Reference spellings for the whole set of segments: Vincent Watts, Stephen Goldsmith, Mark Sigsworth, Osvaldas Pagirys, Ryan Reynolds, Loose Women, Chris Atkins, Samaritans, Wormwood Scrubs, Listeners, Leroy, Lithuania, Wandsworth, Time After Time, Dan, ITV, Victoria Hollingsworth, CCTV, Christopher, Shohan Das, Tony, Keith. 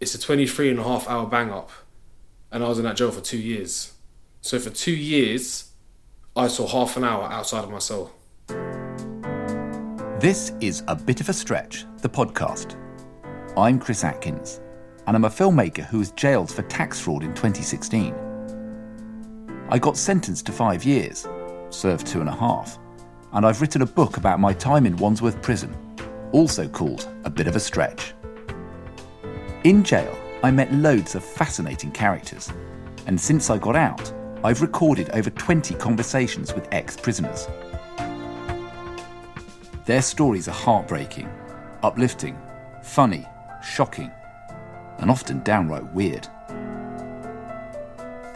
It's a 23.5-hour bang-up, and I was in that jail for 2 years. So for 2 years, I saw half an hour outside of my cell. This is A Bit of a Stretch, the podcast. I'm Chris Atkins, and I'm a filmmaker who was jailed for tax fraud in 2016. I got sentenced to 5 years, served 2.5, and I've written a book about my time in Wandsworth prison, also called A Bit of a Stretch. In jail, I met loads of fascinating characters, and since I got out, I've recorded over 20 conversations with ex-prisoners. Their stories are heartbreaking, uplifting, funny, shocking, and often downright weird.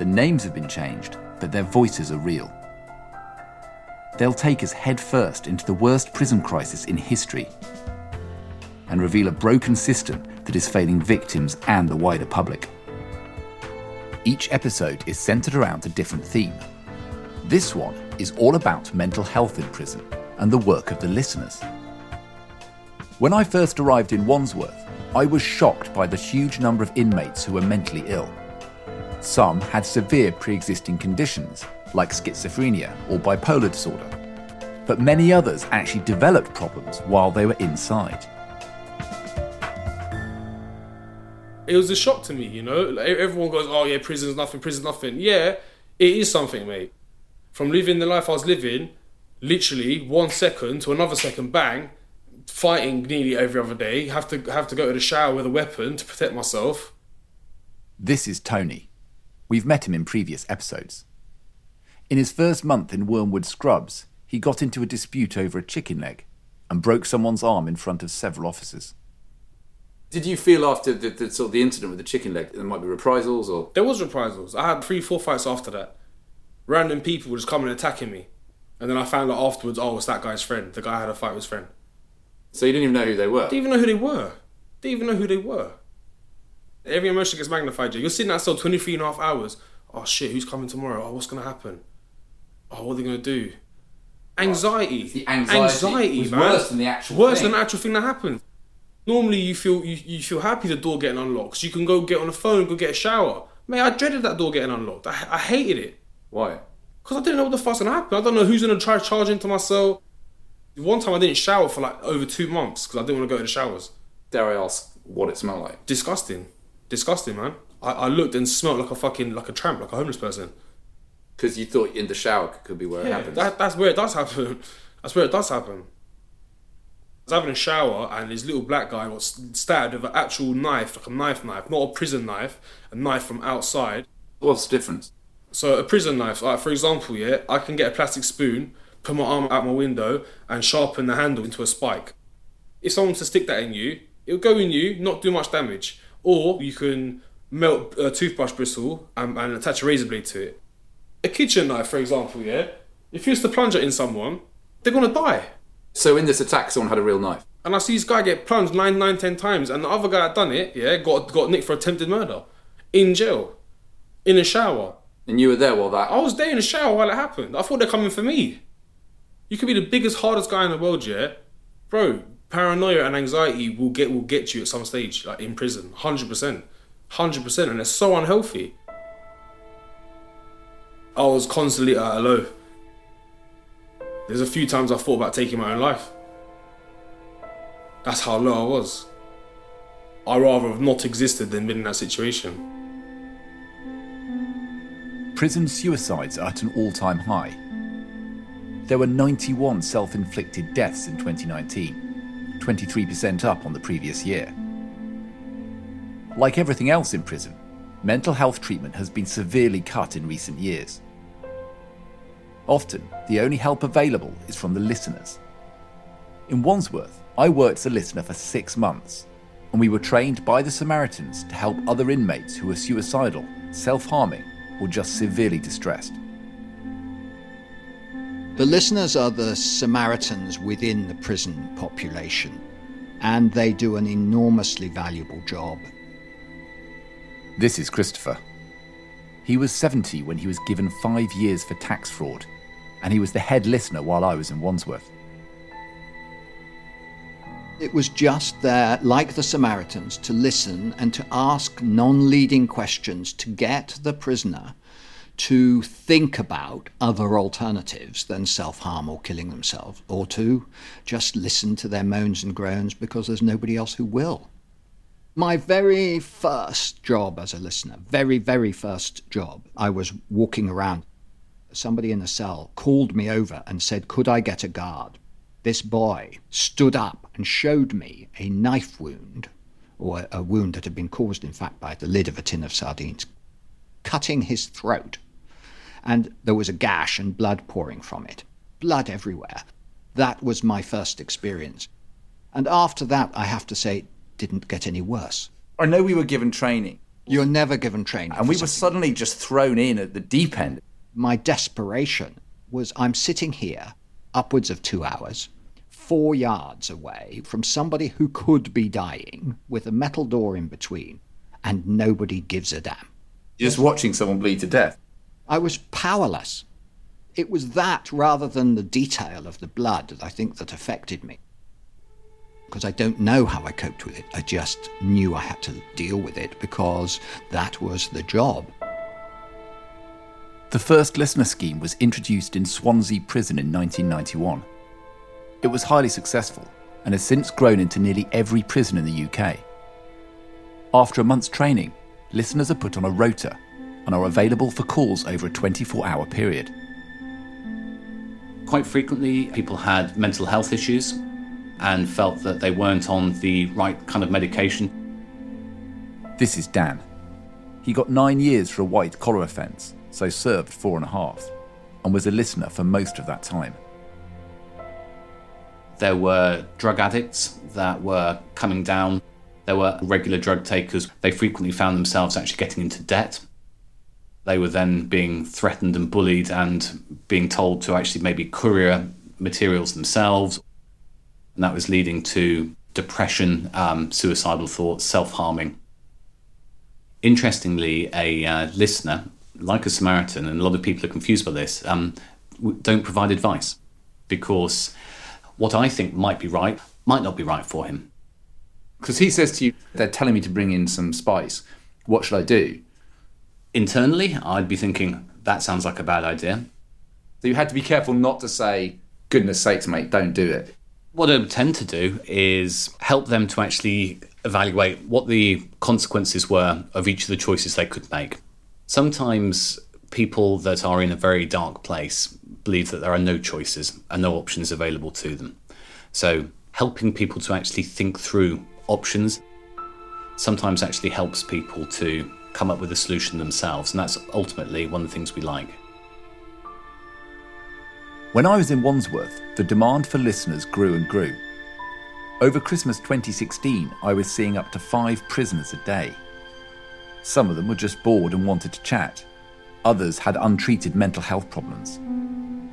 The names have been changed, but their voices are real. They'll take us headfirst into the worst prison crisis in history and reveal a broken system that is failing victims and the wider public. Each episode is centred around a different theme. This one is all about mental health in prison and the work of the listeners. When I first arrived in Wandsworth, I was shocked by the huge number of inmates who were mentally ill. Some had severe pre-existing conditions, like schizophrenia or bipolar disorder, but many others actually developed problems while they were inside. It was a shock to me, you know? Like, everyone goes, oh yeah, prison's nothing. Yeah, it is something, mate. From living the life I was living, literally 1 second to another second, bang, fighting nearly every other day, have to go to the shower with a weapon to protect myself. This is Tony. We've met him in previous episodes. In his first month in Wormwood Scrubs, he got into a dispute over a chicken leg and broke someone's arm in front of several officers. Did you feel after the sort of the incident with the chicken leg there might be reprisals or...? There was reprisals. I had 3-4 fights after that. Random people were just coming and attacking me. And then I found out afterwards, oh, it's that guy's friend. The guy had a fight with his friend. So you didn't even know who they were? Didn't even know who they were. Every emotion gets magnified, Jay. You're sitting outside 23.5 hours. Oh, shit, who's coming tomorrow? Oh, what's going to happen? Oh, what are they going to do? Anxiety. The anxiety was, man. Worse than the actual thing that happened. Normally you feel happy the door getting unlocked. So you can go get on the phone, go get a shower. Mate, I dreaded that door getting unlocked. I hated it. Why? Because I didn't know what the fuck's going to happen. I don't know who's going to try to charge into my cell. One time I didn't shower for like over 2 months because I didn't want to go to the showers. Dare I ask what it smelled like? Disgusting, man. I looked and smelled like a tramp, like a homeless person. Because you thought in the shower could be where it happens. That's where it does happen. I was having a shower and this little black guy was stabbed with an actual knife, like a knife, not a prison knife, a knife from outside. What's the difference? So a prison knife, like for example, yeah, I can get a plastic spoon, put my arm out my window and sharpen the handle into a spike. If someone was to stick that in you, it'll go in you, not do much damage. Or you can melt a toothbrush bristle and attach a razor blade to it. A kitchen knife, for example, yeah, if you was to plunge it in someone, they're going to die. So in this attack, someone had a real knife. And I see this guy get plunged 9, 10 times, and the other guy that done it, yeah, got nicked for attempted murder. In jail. In a shower. And you were there while that... I was there in the shower while it happened. I thought they're coming for me. You could be the biggest, hardest guy in the world, yeah? Bro, paranoia and anxiety will get you at some stage, like in prison. 100%. And it's so unhealthy. I was constantly at a low. There's a few times I thought about taking my own life. That's how low I was. I'd rather have not existed than been in that situation. Prison suicides are at an all-time high. There were 91 self-inflicted deaths in 2019, 23% up on the previous year. Like everything else in prison, mental health treatment has been severely cut in recent years. Often, the only help available is from the listeners. In Wandsworth, I worked as a listener for 6 months, and we were trained by the Samaritans to help other inmates who were suicidal, self-harming, or just severely distressed. The listeners are the Samaritans within the prison population, and they do an enormously valuable job. This is Christopher. He was 70 when he was given 5 years for tax fraud, and he was the head listener while I was in Wandsworth. It was just there, like the Samaritans, to listen and to ask non-leading questions to get the prisoner to think about other alternatives than self-harm or killing themselves, or to just listen to their moans and groans because there's nobody else who will. My very first job as a listener, very first job, I was walking around. Somebody in a cell called me over and said, could I get a guard? This boy stood up and showed me a knife wound, or a wound that had been caused, in fact, by the lid of a tin of sardines, cutting his throat. And there was a gash and blood pouring from it. Blood everywhere. That was my first experience. And after that, I have to say, didn't get any worse. I know we were given training. You're never given training. And we were suddenly just thrown in at the deep end. My desperation was I'm sitting here upwards of 2 hours, 4 yards away from somebody who could be dying with a metal door in between, and nobody gives a damn. You're just watching someone bleed to death. I was powerless. It was that rather than the detail of the blood that I think that affected me. Because I don't know how I coped with it. I just knew I had to deal with it because that was the job. The first listener scheme was introduced in Swansea Prison in 1991. It was highly successful and has since grown into nearly every prison in the UK. After a month's training, listeners are put on a rota and are available for calls over a 24-hour period. Quite frequently, people had mental health issues and felt that they weren't on the right kind of medication. This is Dan. He got 9 years for a white-collar offence, so served 4.5, and was a listener for most of that time. There were drug addicts that were coming down. There were regular drug takers. They frequently found themselves actually getting into debt. They were then being threatened and bullied and being told to actually maybe courier materials themselves. And that was leading to depression, suicidal thoughts, self-harming. Interestingly, a listener, like a Samaritan, and a lot of people are confused by this, don't provide advice, because what I think might be right might not be right for him. Because he says to you, they're telling me to bring in some spice. What should I do? Internally, I'd be thinking, that sounds like a bad idea. So you had to be careful not to say, goodness sakes, mate, don't do it. What I tend to do is help them to actually evaluate what the consequences were of each of the choices they could make. Sometimes people that are in a very dark place believe that there are no choices and no options available to them. So helping people to actually think through options sometimes actually helps people to come up with a solution themselves, and that's ultimately one of the things we like. When I was in Wandsworth, the demand for listeners grew and grew. Over Christmas 2016, I was seeing up to 5 prisoners a day. Some of them were just bored and wanted to chat. Others had untreated mental health problems.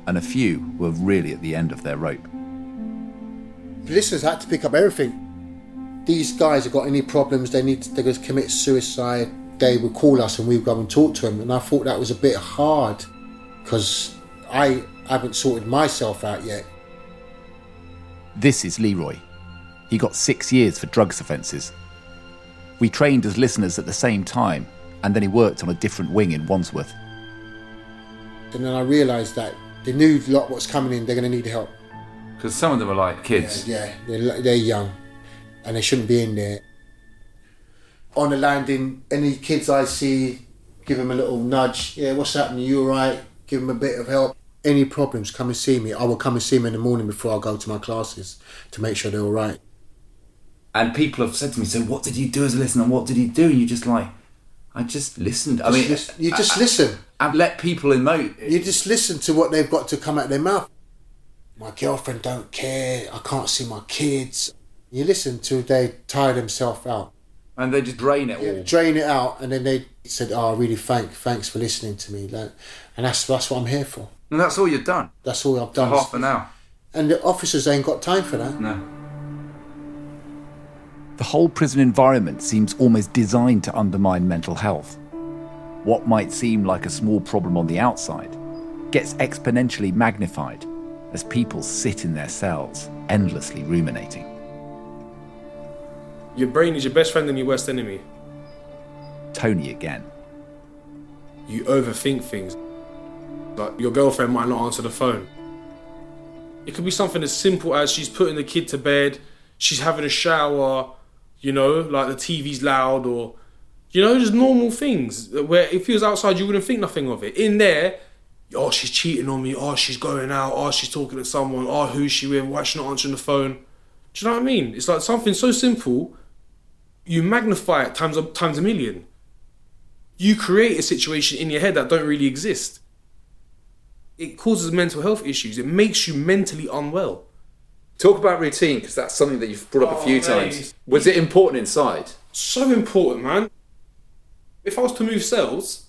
And a few were really at the end of their rope. The listeners had to pick up everything. These guys have got any problems, they're going to commit suicide, they would call us and we'd go and talk to them. And I thought that was a bit hard, because I haven't sorted myself out yet. This is Leroy. He got 6 years for drugs offences. We trained as listeners at the same time, and then he worked on a different wing in Wandsworth. And then I realised that the new lot what's coming in, they're going to need help. Because some of them are like kids. Yeah, they're young. and they shouldn't be in there. On the landing, any kids I see, give them a little nudge. Yeah, what's happening? You all right? Give them a bit of help. Any problems, come and see me. I will come and see them in the morning before I go to my classes to make sure they're all right. And people have said to me, so what did you do as a listener? What did you do? And you're just like, I just listened. I mean, you just listen. I've let people in know. You just listen to what they've got to come out of their mouth. My girlfriend don't care. I can't see my kids. You listen till they tire themselves out. And they just drain it all. Yeah, drain it out. And then they said, oh, really, thanks for listening to me. Like, and that's what I'm here for. And that's all you've done? That's all I've done. For half an hour. And the officers ain't got time for that. No. The whole prison environment seems almost designed to undermine mental health. What might seem like a small problem on the outside gets exponentially magnified as people sit in their cells, endlessly ruminating. Your brain is your best friend and your worst enemy. Tony again. You overthink things. Like your girlfriend might not answer the phone. It could be something as simple as she's putting the kid to bed, she's having a shower, you know, like the TV's loud or, you know, just normal things where if he was outside, you wouldn't think nothing of it. In there, oh, she's cheating on me, oh, she's going out, oh, she's talking to someone, oh, who's she with, why is she not answering the phone? Do you know what I mean? It's like something so simple, you magnify it times a million. You create a situation in your head that don't really exist. It causes mental health issues. It makes you mentally unwell. Talk about routine, because that's something that you've brought up a few times. Was it important inside? So important, man. If I was to move cells,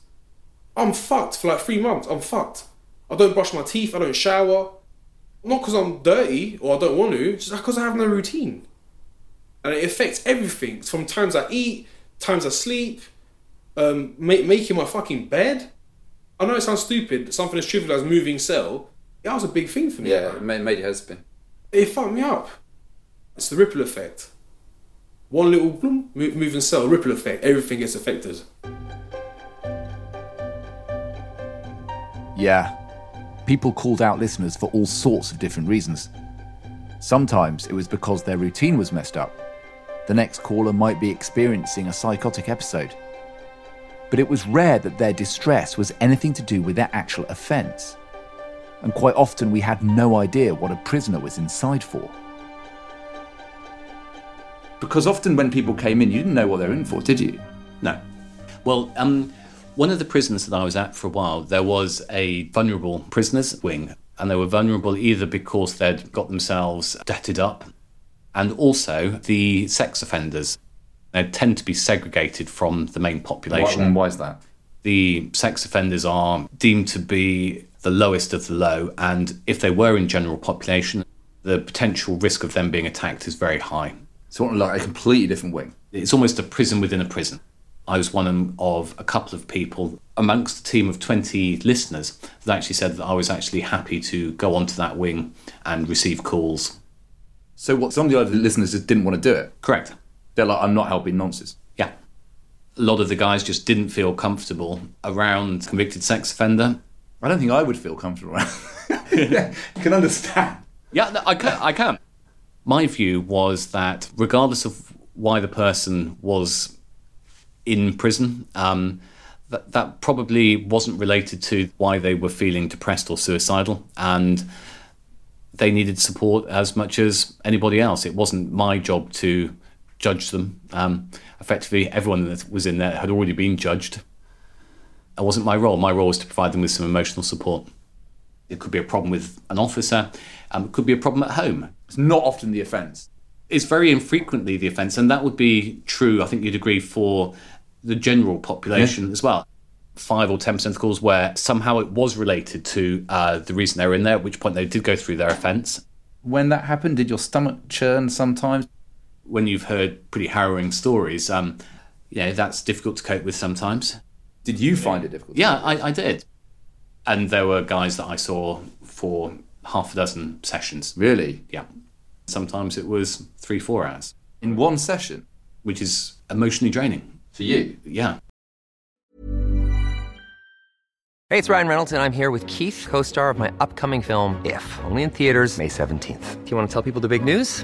I'm fucked for like 3 months. I'm fucked. I don't brush my teeth. I don't shower. Not because I'm dirty or I don't want to, just because I have no routine. And it affects everything. It's from times I eat, times I sleep, making my fucking bed. I know it sounds stupid, something as trivial as moving cell. That was a big thing for me. Yeah, it made your head spin. It fucked me up. It's the ripple effect. One little bloom, moving cell, ripple effect. Everything gets affected. Yeah. People called out listeners for all sorts of different reasons. Sometimes it was because their routine was messed up. The next caller might be experiencing a psychotic episode. But it was rare that their distress was anything to do with their actual offence. And quite often we had no idea what a prisoner was inside for. Because often when people came in, you didn't know what they were in for, did you? No. Well, one of the prisons that I was at for a while, there was a vulnerable prisoners wing, and they were vulnerable either because they'd got themselves debted up, and also the sex offenders. They tend to be segregated from the main population. Why is that? The sex offenders are deemed to be the lowest of the low, and if they were in general population, the potential risk of them being attacked is very high. So like a completely different wing. It's almost a prison within a prison. I was one of a couple of people amongst a team of 20 listeners that actually said that I was actually happy to go onto that wing and receive calls. So what, some of the other listeners just didn't want to do it? Correct. They're like, I'm not helping nonsense. Yeah. A lot of the guys just didn't feel comfortable around convicted sex offender. I don't think I would feel comfortable around. Yeah, can understand. Yeah, no, I can. My view was that regardless of why the person was in prison, that probably wasn't related to why they were feeling depressed or suicidal, and they needed support as much as anybody else. It wasn't my job to judge them. Effectively, everyone that was in there had already been judged. It wasn't my role. My role was to provide them with some emotional support. It could be a problem with an officer. It could be a problem at home. It's not often the offence. It's very infrequently the offence, and that would be true, I think you'd agree, for the general population as well. 5 or 10% of calls where somehow it was related to the reason they were in there, at which point they did go through their offence. When that happened, did your stomach churn sometimes? When you've heard pretty harrowing stories, that's difficult to cope with sometimes. Did you find it difficult? Yeah, I did. And there were guys that I saw for half a dozen sessions. Really? Yeah. Sometimes it was 3-4 hours. In one session? Which is emotionally draining. For you? Yeah. Hey, it's Ryan Reynolds, and I'm here with Keith, co-star of my upcoming film, If, only in theaters May 17th. Do you want to tell people the big news?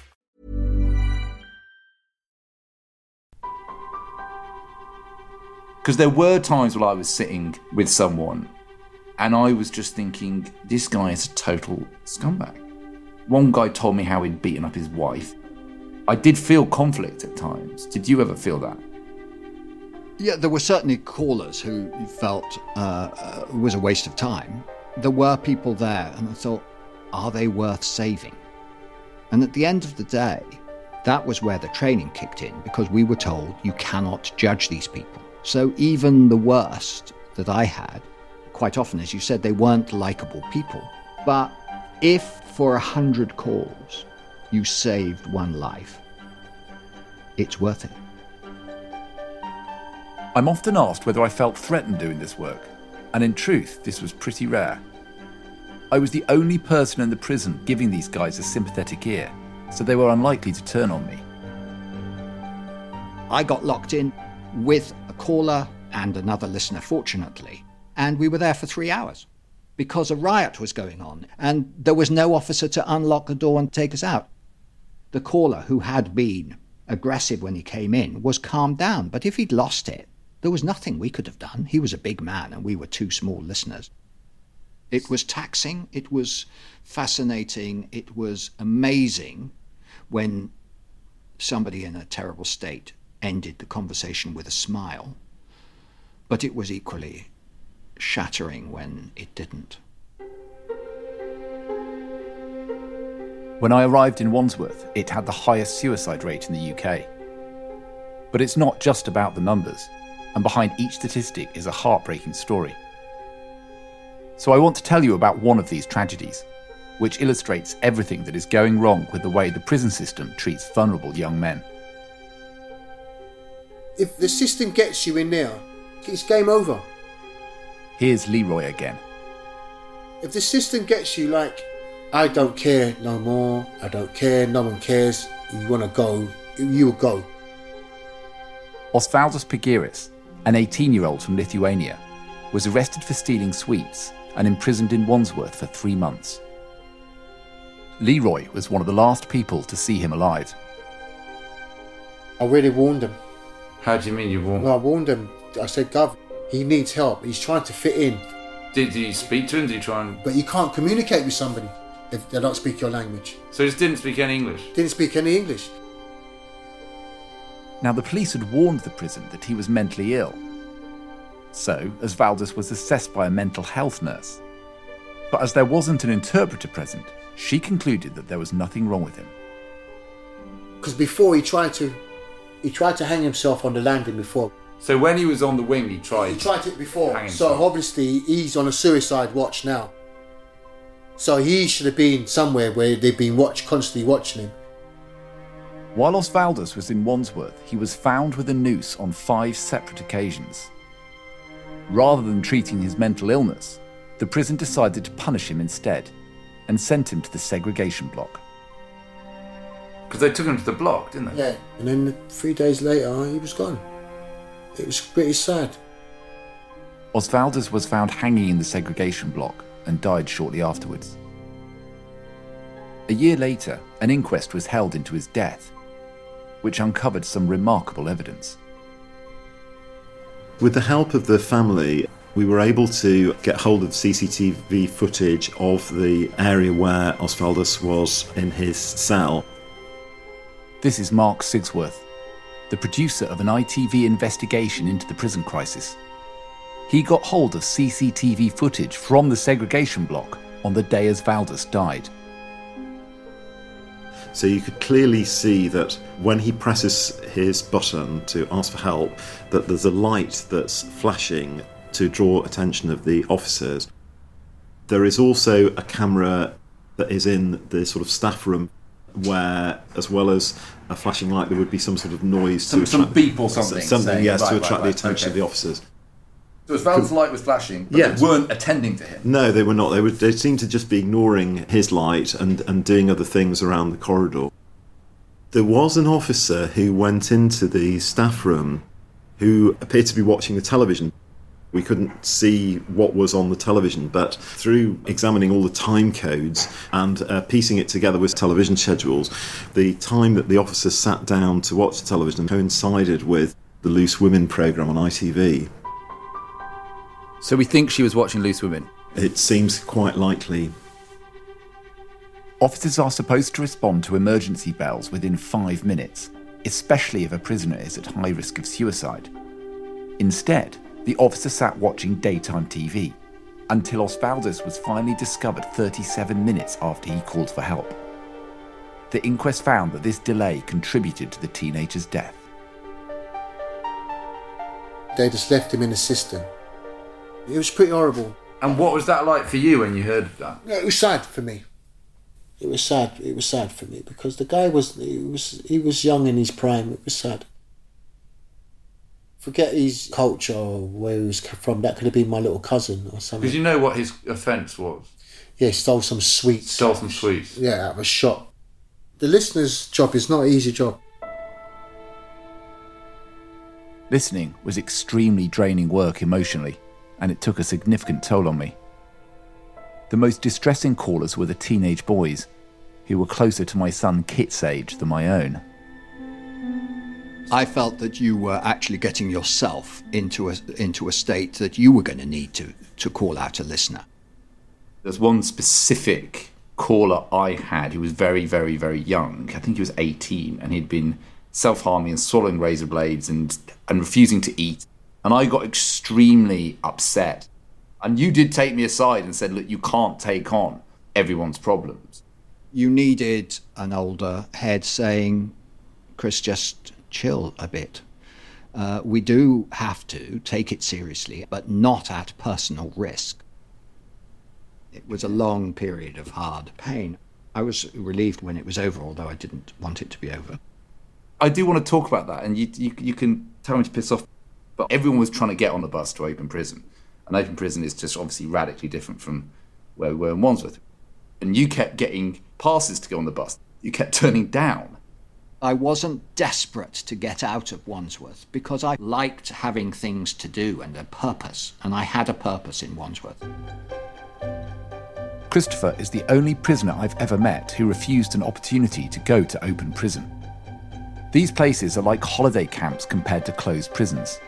Because there were times when I was sitting with someone and I was just thinking, this guy is a total scumbag. One guy told me how he'd beaten up his wife. I did feel conflict at times. Did you ever feel that? Yeah, there were certainly callers who felt it was a waste of time. There were people there and I thought, are they worth saving? And at the end of the day, that was where the training kicked in, because we were told you cannot judge these people. So even the worst that I had, quite often, as you said, they weren't likable people. But if for 100 calls you saved one life, it's worth it. I'm often asked whether I felt threatened doing this work, and in truth, this was pretty rare. I was the only person in the prison giving these guys a sympathetic ear, so they were unlikely to turn on me. I got locked in with a caller and another listener, fortunately, and we were there for 3 hours because a riot was going on and there was no officer to unlock the door and take us out. The caller, who had been aggressive when he came in, was calmed down, but if he'd lost it, there was nothing we could have done. He was a big man and we were two small listeners. It was taxing, it was fascinating, it was amazing when somebody in a terrible state ended the conversation with a smile, but it was equally shattering when it didn't. When I arrived in Wandsworth, it had the highest suicide rate in the UK. But it's not just about the numbers, and behind each statistic is a heartbreaking story. So I want to tell you about one of these tragedies, which illustrates everything that is going wrong with the way the prison system treats vulnerable young men. If the system gets you in there, it's game over. Here's Leroy again. If the system gets you like, I don't care no more, I don't care, no one cares, you want to go, you'll go. Osvaldas Pagirys, an 18-year-old from Lithuania, was arrested for stealing sweets and imprisoned in Wandsworth for 3 months. Leroy was one of the last people to see him alive. I really warned him. How do you mean you warned him? Well, I warned him. I said, Gov, he needs help. He's trying to fit in. Did you speak to him? Did you try and... But you can't communicate with somebody if they don't speak your language. So he just didn't speak any English? Didn't speak any English. Now, the police had warned the prison that he was mentally ill. So, Osvaldas was assessed by a mental health nurse. But as there wasn't an interpreter present, she concluded that there was nothing wrong with him. Because before he tried to hang himself on the landing before. So when he was on the wing, he tried it before. So obviously he's on a suicide watch now. So he should have been somewhere where they've been constantly watching him. While Osvaldas was in Wandsworth, he was found with a noose on 5 separate occasions. Rather than treating his mental illness, the prison decided to punish him instead and sent him to the segregation block. Because they took him to the block, didn't they? Yeah, and then 3 days later, he was gone. It was pretty sad. Osvaldas was found hanging in the segregation block and died shortly afterwards. A year later, an inquest was held into his death, which uncovered some remarkable evidence. With the help of the family, we were able to get hold of CCTV footage of the area where Osvaldas was in his cell. This is Mark Sigsworth, the producer of an ITV investigation into the prison crisis. He got hold of CCTV footage from the segregation block on the day Osvaldas died. So you could clearly see that when he presses his button to ask for help, that there's a light that's flashing to draw attention of the officers. There is also a camera that is in the sort of staff room where, as well as a flashing light, there would be some sort of noise, to attract the attention of the officers. So Osvaldas' light was flashing, but They weren't attending to him. No, they were not. They seemed to just be ignoring his light and doing other things around the corridor. There was an officer who went into the staff room who appeared to be watching the television. We couldn't see what was on the television, but through examining all the time codes and piecing it together with television schedules, the time that the officer sat down to watch the television coincided with the Loose Women programme on ITV. So we think she was watching Loose Women? It seems quite likely. Officers are supposed to respond to emergency bells within 5 minutes, especially if a prisoner is at high risk of suicide. Instead, the officer sat watching daytime TV until Osvaldas was finally discovered 37 minutes after he called for help. The inquest found that this delay contributed to the teenager's death. They just left him in the cistern. It was pretty horrible. And what was that like for you when you heard that? It was sad for me. It was sad for me because the guy was young in his prime. It was sad. Forget his culture or where he was from. That could have been my little cousin or something. Because you know what his offence was? Yeah, he stole some sweets. Yeah, out of a shop. The listener's job is not an easy job. Listening was extremely draining work emotionally, and it took a significant toll on me. The most distressing callers were the teenage boys, who were closer to my son Kit's age than my own. I felt that you were actually getting yourself into a state that you were going to need to call out a listener. There's one specific caller I had who was very, very, very young. I think he was 18, and he'd been self-harming and swallowing razor blades and refusing to eat. And I got extremely upset. And you did take me aside and said, look, you can't take on everyone's problems. You needed an older head saying, Chris, just chill a bit. We do have to take it seriously, but not at personal risk. It was a long period of hard pain. I was relieved when it was over, although I didn't want it to be over. I do want to talk about that, and you can tell me to piss off, but everyone was trying to get on the bus to open prison. And open prison is just obviously radically different from where we were in Wandsworth. And you kept getting passes to go on the bus. You kept turning down. I wasn't desperate to get out of Wandsworth because I liked having things to do and a purpose, and I had a purpose in Wandsworth. Christopher is the only prisoner I've ever met who refused an opportunity to go to open prison. These places are like holiday camps compared to closed prisons.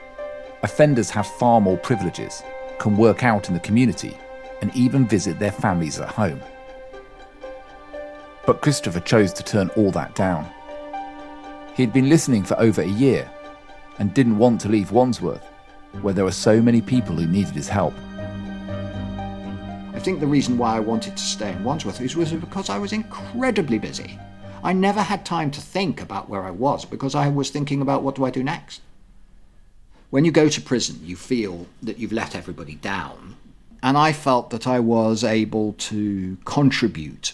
Offenders have far more privileges, can work out in the community, and even visit their families at home. But Christopher chose to turn all that down. He'd been listening for over a year and didn't want to leave Wandsworth, where there were so many people who needed his help. I think the reason why I wanted to stay in Wandsworth was because I was incredibly busy. I never had time to think about where I was because I was thinking about what do I do next. When you go to prison, you feel that you've let everybody down, and I felt that I was able to contribute,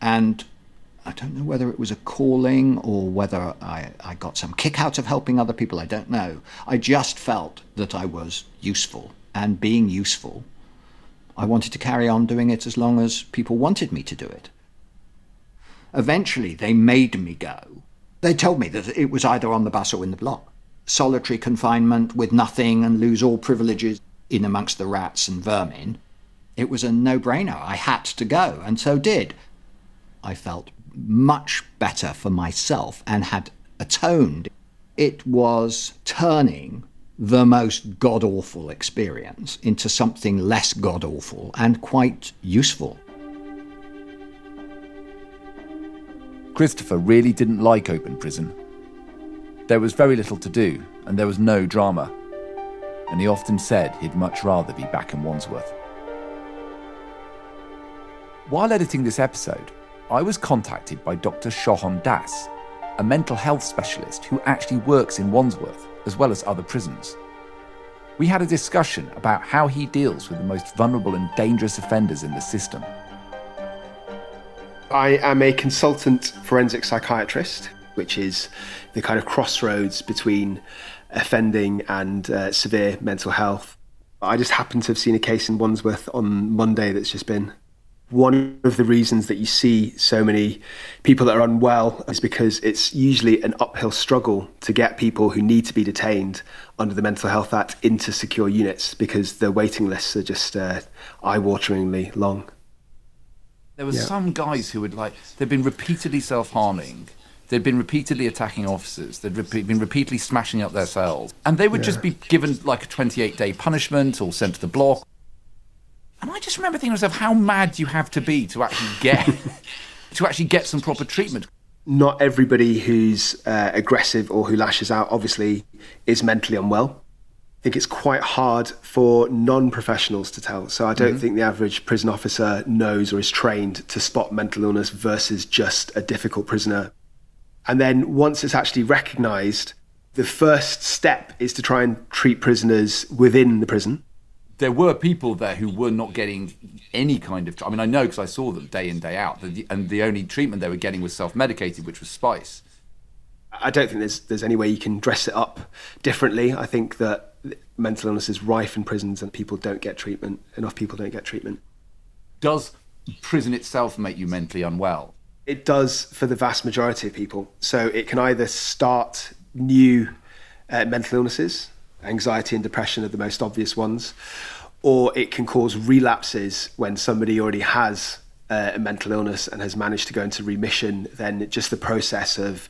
and I don't know whether it was a calling or whether I got some kick out of helping other people, I don't know. I just felt that I was useful, and being useful, I wanted to carry on doing it as long as people wanted me to do it. Eventually, they made me go. They told me that it was either on the bus or in the block. Solitary confinement with nothing and lose all privileges. in amongst the rats and vermin, it was a no-brainer. I had to go, and so did. I felt much better for myself and had atoned. It was turning the most god-awful experience into something less god-awful and quite useful. Christopher really didn't like open prison. There was very little to do, and there was no drama. And he often said he'd much rather be back in Wandsworth. While editing this episode, I was contacted by Dr. Shohan Das, a mental health specialist who actually works in Wandsworth, as well as other prisons. We had a discussion about how he deals with the most vulnerable and dangerous offenders in the system. I am a consultant forensic psychiatrist, which is the kind of crossroads between offending and severe mental health. I just happen to have seen a case in Wandsworth on Monday that's just been. One of the reasons that you see so many people that are unwell is because it's usually an uphill struggle to get people who need to be detained under the Mental Health Act into secure units, because the waiting lists are just eye-wateringly long. There were some guys who would they'd been repeatedly self-harming, they'd been repeatedly attacking officers, they'd been repeatedly smashing up their cells, and they would just be given a 28-day punishment or sent to the block. And I just remember thinking to myself, how mad you have to be to actually get some proper treatment. Not everybody who's aggressive or who lashes out, obviously, is mentally unwell. I think it's quite hard for non-professionals to tell. So I don't think the average prison officer knows or is trained to spot mental illness versus just a difficult prisoner. And then once it's actually recognised, the first step is to try and treat prisoners within the prison. There were people there who were not getting any kind of... I mean, I know because I saw them day in, day out, and the only treatment they were getting was self-medicated, which was spice. I don't think there's any way you can dress it up differently. I think that mental illness is rife in prisons and people don't get treatment. Enough people don't get treatment. Does prison itself make you mentally unwell? It does for the vast majority of people. So it can either start new mental illnesses... Anxiety and depression are the most obvious ones, or it can cause relapses when somebody already has a mental illness and has managed to go into remission. Then just the process of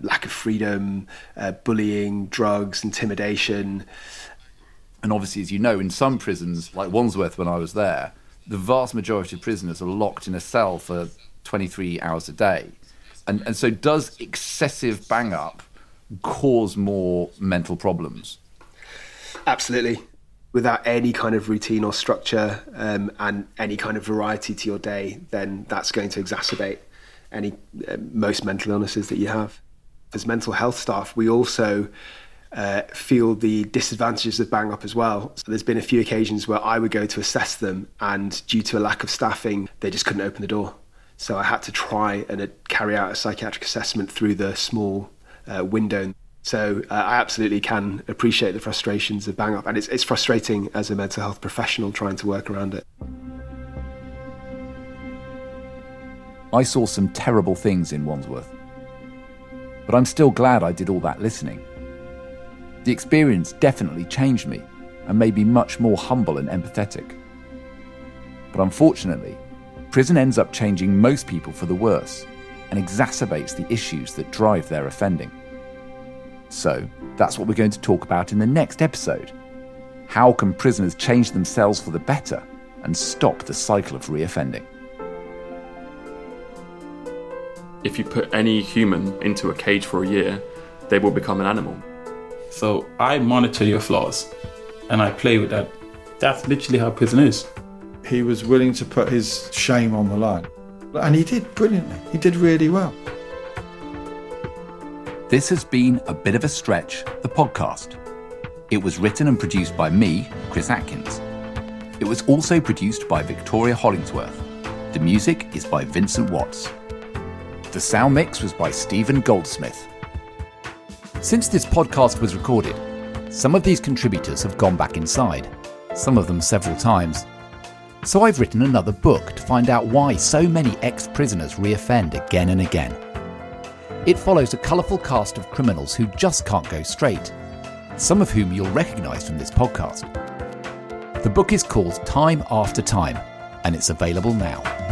lack of freedom, bullying, drugs, intimidation. And obviously, as you know, in some prisons, like Wandsworth when I was there, the vast majority of prisoners are locked in a cell for 23 hours a day. And so does excessive bang-up cause more mental problems? Absolutely. Without any kind of routine or structure and any kind of variety to your day, then that's going to exacerbate any most mental illnesses that you have. As mental health staff, we also feel the disadvantages of bang up as well. So there's been a few occasions where I would go to assess them, and due to a lack of staffing, they just couldn't open the door. So I had to try and carry out a psychiatric assessment through the small window. So I absolutely can appreciate the frustrations of bang-up, and it's frustrating as a mental health professional trying to work around it. I saw some terrible things in Wandsworth, but I'm still glad I did all that listening. The experience definitely changed me and made me much more humble and empathetic. But unfortunately, prison ends up changing most people for the worse and exacerbates the issues that drive their offending. So, that's what we're going to talk about in the next episode. How can prisoners change themselves for the better and stop the cycle of reoffending? If you put any human into a cage for a year, they will become an animal. So, I monitor your flaws, and I play with that. That's literally how prison is. He was willing to put his shame on the line. And he did brilliantly. He did really well. This has been A Bit of a Stretch, the podcast. It was written and produced by me, Chris Atkins. It was also produced by Victoria Hollingsworth. The music is by Vincent Watts. The sound mix was by Stephen Goldsmith. Since this podcast was recorded, some of these contributors have gone back inside, some of them several times. So I've written another book to find out why so many ex-prisoners re-offend again and again. It follows a colourful cast of criminals who just can't go straight, some of whom you'll recognise from this podcast. The book is called Time After Time, and it's available now.